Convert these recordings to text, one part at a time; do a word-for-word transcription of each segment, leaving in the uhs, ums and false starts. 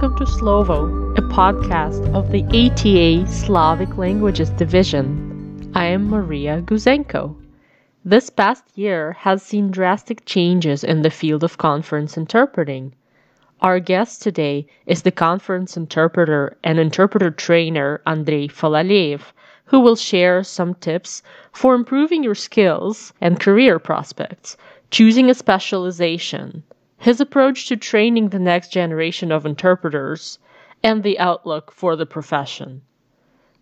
welcome to Slovo, a podcast of the A T A Slavic Languages Division. I am Maria Guzenko. This past year has seen drastic changes in the field of conference interpreting. Our guest today is the conference interpreter and interpreter trainer Andrei Falaleev, who will share some tips for improving your skills and career prospects, choosing a specialization, his approach to training the next generation of interpreters, and the outlook for the profession.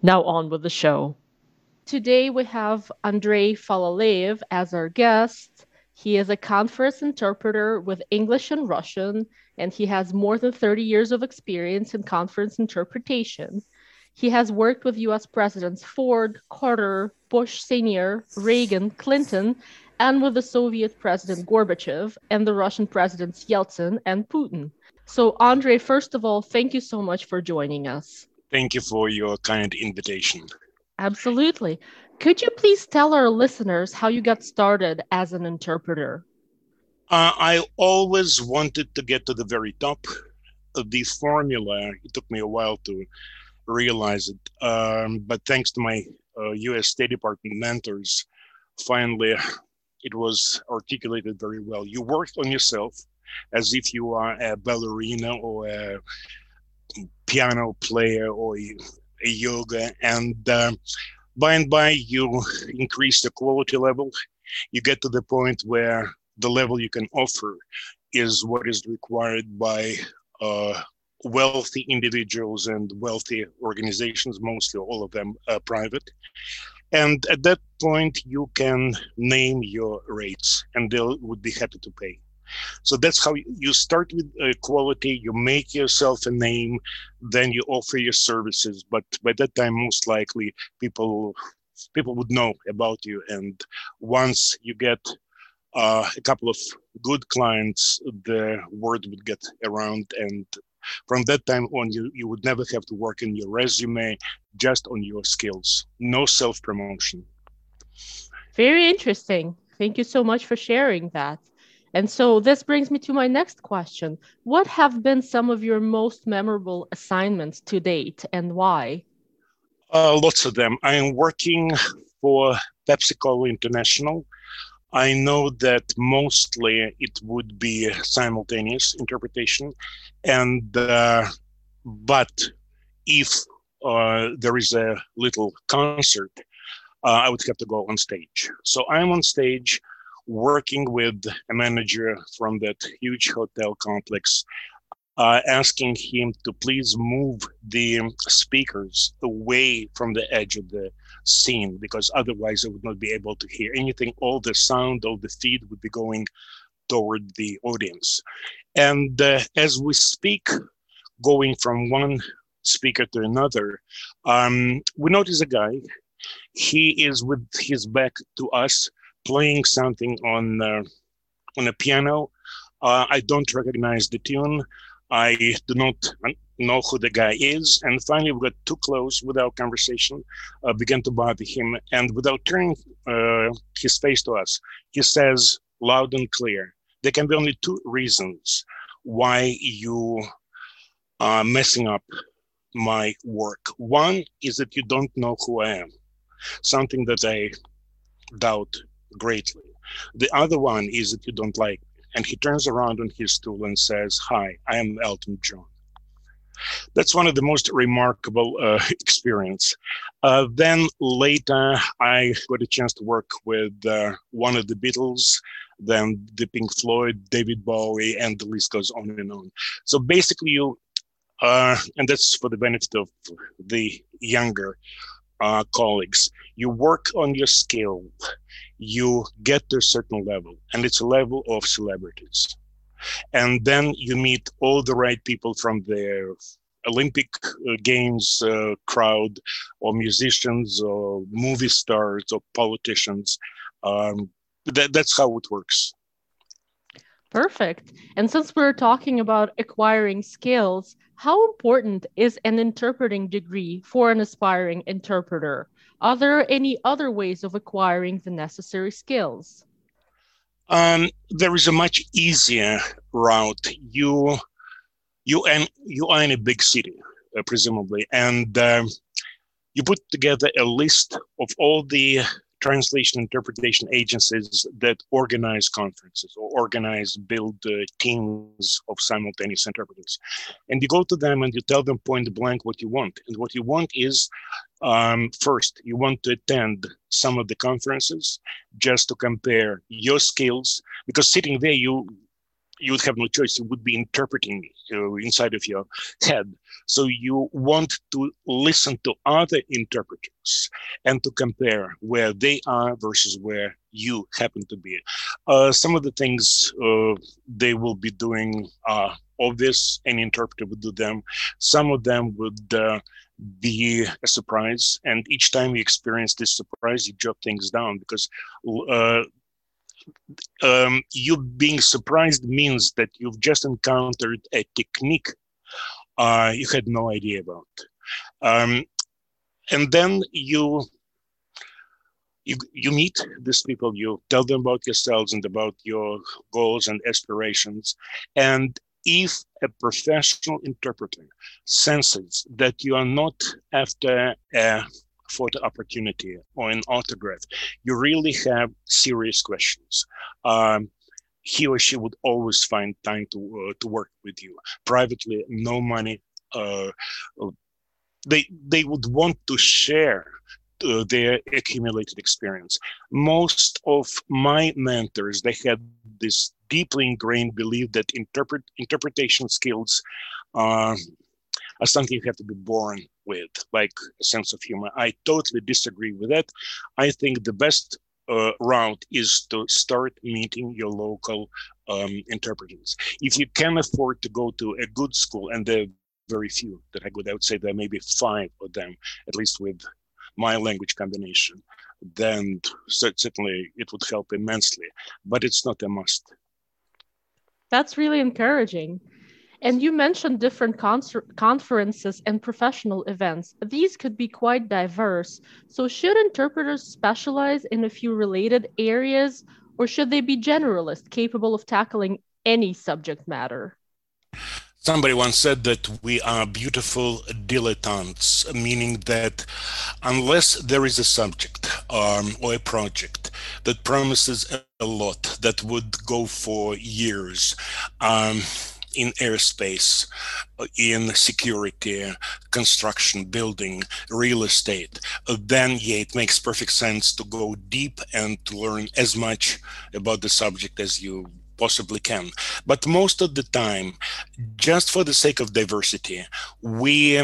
Now on with the show. Today we have Andrei Falaleev as our guest. He is a conference interpreter with English and Russian, and he has more than thirty years of experience in conference interpretation. He has worked with U S Presidents Ford, Carter, Bush Senior, Reagan, Clinton, and with the Soviet President Gorbachev and the Russian Presidents Yeltsin and Putin. So, Andrei, first of all, thank you so much for joining us. Thank you for your kind invitation. Absolutely. Could you please tell our listeners how you got started as an interpreter? Uh, I always wanted to get to the very top of the formula. It took me a while to realize it. Um, but thanks to my uh, U S State Department mentors, finally, it was articulated very well. You work on yourself as if you are a ballerina or a piano player or a yoga. And uh, by and by, you increase the quality level. You get to the point where the level you can offer is what is required by uh, wealthy individuals and wealthy organizations, mostly all of them are private. And at that point, you can name your rates and they would be happy to pay. So that's how you start with uh, quality, you make yourself a name, then you offer your services. But by that time, most likely people people would know about you. And once you get uh, a couple of good clients, the word would get around. And from that time on, you, you would never have to work on your resume, just on your skills. No self-promotion. Very interesting. Thank you so much for sharing that. And so this brings me to my next question. What have been some of your most memorable assignments to date and why? Uh, lots of them. I am working for PepsiCo International. I know that mostly it would be simultaneous interpretation. and uh, But if uh, there is a little concert, uh, I would have to go on stage. So I'm on stage working with a manager from that huge hotel complex, uh, asking him to please move the speakers away from the edge of the scene, because otherwise I would not be able to hear anything. All the sound, all the feed would be going toward the audience. And uh, as we speak, going from one speaker to another, um, we notice a guy. He is with his back to us, playing something on uh, on a piano. Uh, I don't recognize the tune. I do not know who the guy is. And finally, we got too close with our conversation, uh, began to bother him. And without turning uh, his face to us, he says loud and clear, there can be only two reasons why you are messing up my work. One is that you don't know who I am, something that I doubt greatly. The other one is that you don't like me. And he turns around on his stool and says, "Hi, I am Elton John." That's one of the most remarkable uh, experience. Uh, then later, I got a chance to work with uh, one of the Beatles, then the Pink Floyd, David Bowie, and the list goes on and on. So basically, you, uh, and that's for the benefit of the younger uh, colleagues, you work on your skill. You get to a certain level, and it's a level of celebrities. And then you meet all the right people from the Olympic Games uh, crowd, or musicians, or movie stars, or politicians. Um, that, that's how it works. Perfect. And since we're talking about acquiring skills, how important is an interpreting degree for an aspiring interpreter? Are there any other ways of acquiring the necessary skills? Um, there is a much easier route. You you and you are in a big city, uh, presumably, and uh, you put together a list of all the translation interpretation agencies that organize conferences or organize, build uh, teams of simultaneous interpreters. And you go to them and you tell them point blank what you want. And what you want is, um, first, you want to attend some of the conferences just to compare your skills, because sitting there, you you would have no choice. You would be interpreting uh, inside of your head. So you want to listen to other interpreters and to compare where they are versus where you happen to be. Uh, some of the things uh, they will be doing are obvious. Any interpreter would do them. Some of them would uh, be a surprise. And each time you experience this surprise, you jot things down, because uh, Um, you being surprised means that you've just encountered a technique uh, you had no idea about. Um, and then you, you you meet these people, you tell them about yourselves and about your goals and aspirations. And if a professional interpreter senses that you are not after a photo opportunity or an autograph, you really have serious questions. Um, he or she would always find time to uh, to work with you. Privately, no money. Uh, they they would want to share uh, their accumulated experience. Most of my mentors, they had this deeply ingrained belief that interpret interpretation skills are are something you have to be born with, like a sense of humor. I totally disagree with that. I think the best uh, route is to start meeting your local um, interpreters. If you can afford to go to a good school, and there are very few that are good, I would say there are maybe five of them, at least with my language combination, then certainly it would help immensely, but it's not a must. That's really encouraging. And you mentioned different con- conferences and professional events. These could be quite diverse. So should interpreters specialize in a few related areas, or should they be generalists, capable of tackling any subject matter? Somebody once said that we are beautiful dilettantes, meaning that unless there is a subject um, or a project that promises a lot, that would go for years, um, in airspace, in security, construction, building, real estate, then yeah, it makes perfect sense to go deep and to learn as much about the subject as you possibly can. But most of the time, just for the sake of diversity, we,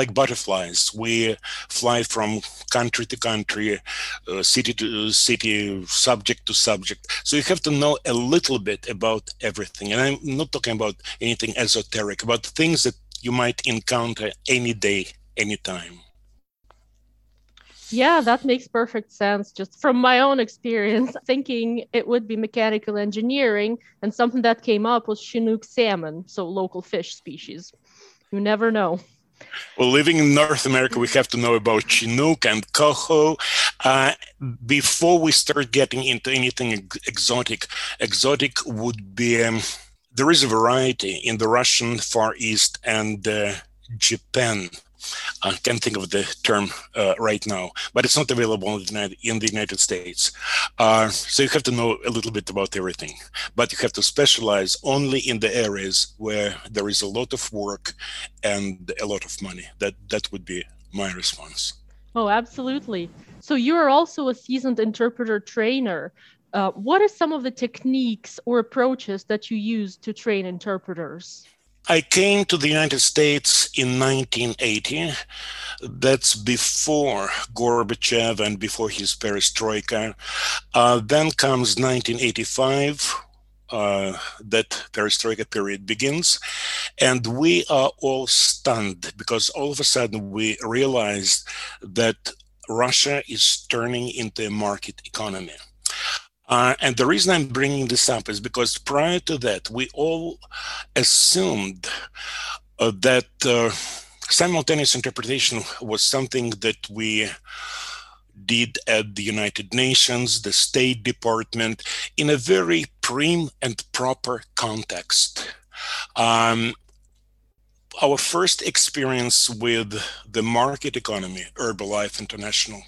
like butterflies, we fly from country to country, uh, city to city, subject to subject. So you have to know a little bit about everything. And I'm not talking about anything esoteric, about things that you might encounter any day, anytime. Yeah, that makes perfect sense. Just from my own experience, thinking it would be mechanical engineering, and something that came up was Chinook salmon, so local fish species. You never know. Well, living in North America, we have to know about Chinook and coho uh, before we start getting into anything exotic. Exotic would be, um, there is a variety in the Russian Far East and uh, Japan. I can't think of the term uh, right now, but it's not available in the United, in the United States. Uh, so you have to know a little bit about everything, but you have to specialize only in the areas where there is a lot of work and a lot of money. That that would be my response. Oh, absolutely. So you are also a seasoned interpreter trainer. Uh, what are some of the techniques or approaches that you use to train interpreters? I came to the United States in nineteen eighty. That's before Gorbachev and before his perestroika. Uh, then comes nineteen eighty-five, uh, that perestroika period begins. And we are all stunned because all of a sudden we realized that Russia is turning into a market economy. Uh, and the reason I'm bringing this up is because prior to that, we all assumed uh, that uh, simultaneous interpretation was something that we did at the United Nations, the State Department, in a very prim and proper context. Um, our first experience with the market economy, Herbalife International.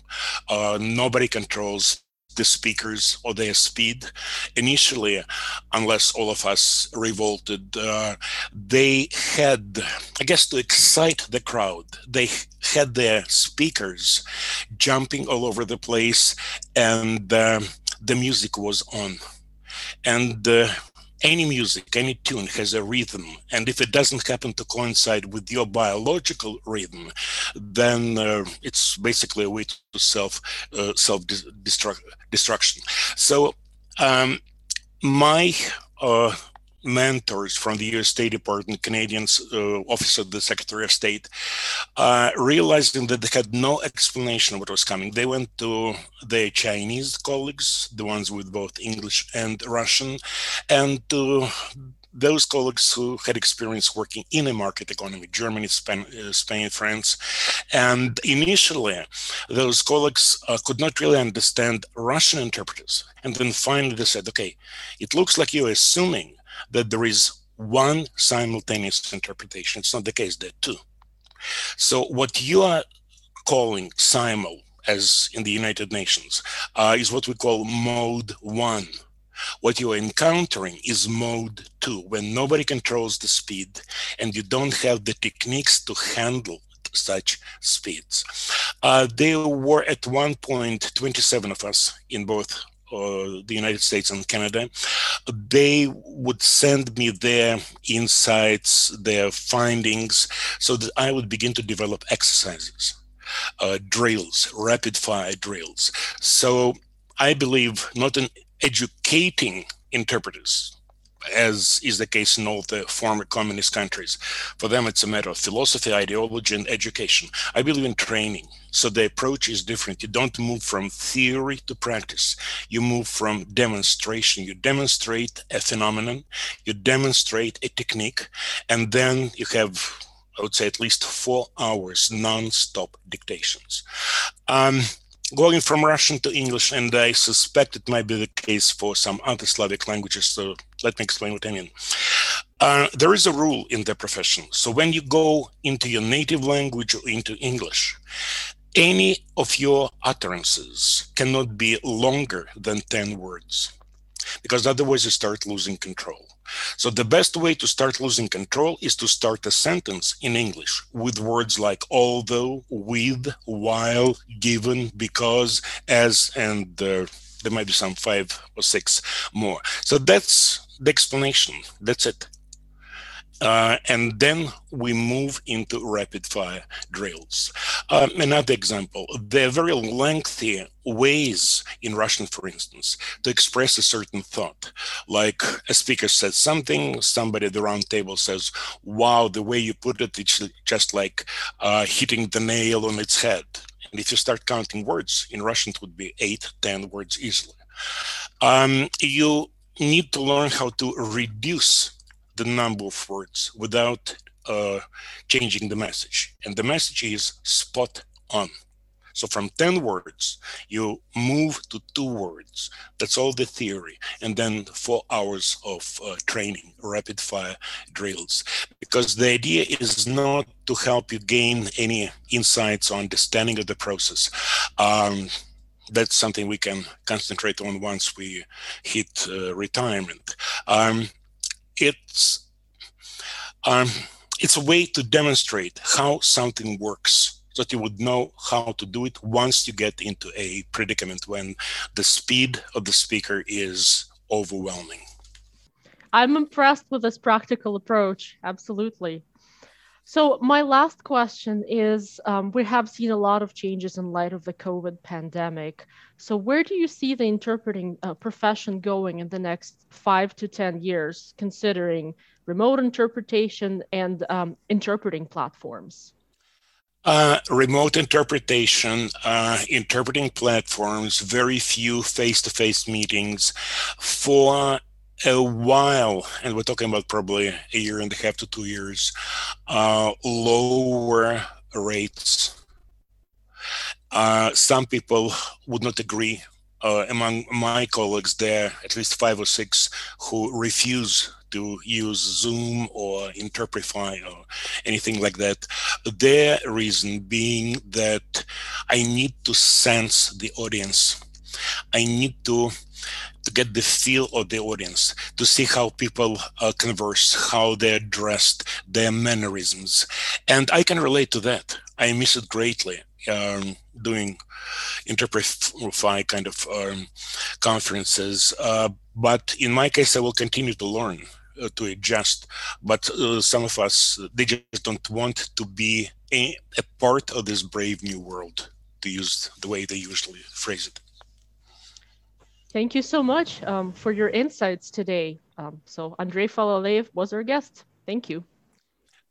Uh, nobody controls the speakers or their speed. Initially, unless all of us revolted, uh, they had, I guess to excite the crowd, they had their speakers jumping all over the place, and uh, the music was on. And uh, any music, any tune has a rhythm. And if it doesn't happen to coincide with your biological rhythm, then uh, it's basically a way to self, uh, self-destruct, destruction. So um, my uh, mentors from the U S State Department, Canadian uh, Office of the Secretary of State, uh, realizing that they had no explanation of what was coming, they went to their Chinese colleagues, the ones with both English and Russian, and to those colleagues who had experience working in a market economy, Germany, Spain, uh, Spain, France. And initially, those colleagues uh, could not really understand Russian interpreters. And then finally they said, okay, it looks like you're assuming that there is one simultaneous interpretation. It's not the case, there are two. So what you are calling simul, as in the United Nations, uh, is what we call mode one. What you're encountering is mode two, when nobody controls the speed and you don't have the techniques to handle such speeds. Uh, there were at one point twenty-seven of us in both Uh, the United States and Canada. They would send me their insights, their findings, so that I would begin to develop exercises, uh, drills, rapid fire drills. So I believe not in educating interpreters, as is the case in all the former communist countries. For them, it's a matter of philosophy, ideology, and education. I believe in training. So the approach is different. You don't move from theory to practice. You move from demonstration. You demonstrate a phenomenon. You demonstrate a technique. And then you have, I would say, at least four hours non-stop dictations. Um, Going from Russian to English, and I suspect it might be the case for some other Slavic languages, so let me explain what I mean. Uh, there is a rule in the profession. So when you go into your native language or into English, any of your utterances cannot be longer than ten words, because otherwise you start losing control. So the best way to start losing control is to start a sentence in English with words like although, with, while, given, because, as, and uh, there might be some five or six more. So that's the explanation. That's it. Uh, and then we move into rapid fire drills. Um, another example, there are very lengthy ways in Russian, for instance, to express a certain thought. Like a speaker says something, somebody at the round table says, wow, the way you put it, it's just like uh, hitting the nail on its head. And if you start counting words, in Russian it would be eight, ten words easily. Um, you need to learn how to reduce the number of words without uh, changing the message. And the message is spot on. So from ten words, you move to two words. That's all the theory. And then four hours of uh, training, rapid fire drills. Because the idea is not to help you gain any insights or understanding of the process. Um, that's something we can concentrate on once we hit uh, retirement. Um, It's um, it's a way to demonstrate how something works, so that you would know how to do it once you get into a predicament when the speed of the speaker is overwhelming. I'm impressed with this practical approach, absolutely. So my last question is, um, we have seen a lot of changes in light of the COVID pandemic. So where do you see the interpreting uh, profession going in the next five to ten years, considering remote interpretation and um, interpreting platforms? Uh, remote interpretation, uh, interpreting platforms, very few face-to-face meetings. For a while, and we're talking about probably a year and a half to two years, uh, lower rates. Uh, some people would not agree. Uh, among my colleagues, there are at least five or six who refuse to use Zoom or Interprefy or anything like that. Their reason being that I need to sense the audience. I need to to get the feel of the audience, to see how people uh, converse, how they're dressed, their mannerisms. And I can relate to that. I miss it greatly, um, doing Interprefy kind of um, conferences. Uh, but in my case, I will continue to learn, uh, to adjust. But uh, some of us, they just don't want to be a, a part of this brave new world, to use the way they usually phrase it. Thank you so much um, for your insights today. Um, so Andrei Falaleev was our guest. Thank you.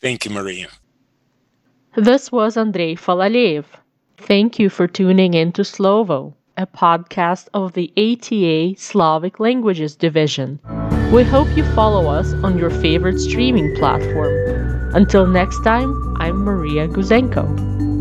Thank you, Maria. This was Andrei Falaleev. Thank you for tuning in to Slovo, a podcast of the A T A Slavic Languages Division. We hope you follow us on your favorite streaming platform. Until next time, I'm Maria Guzenko.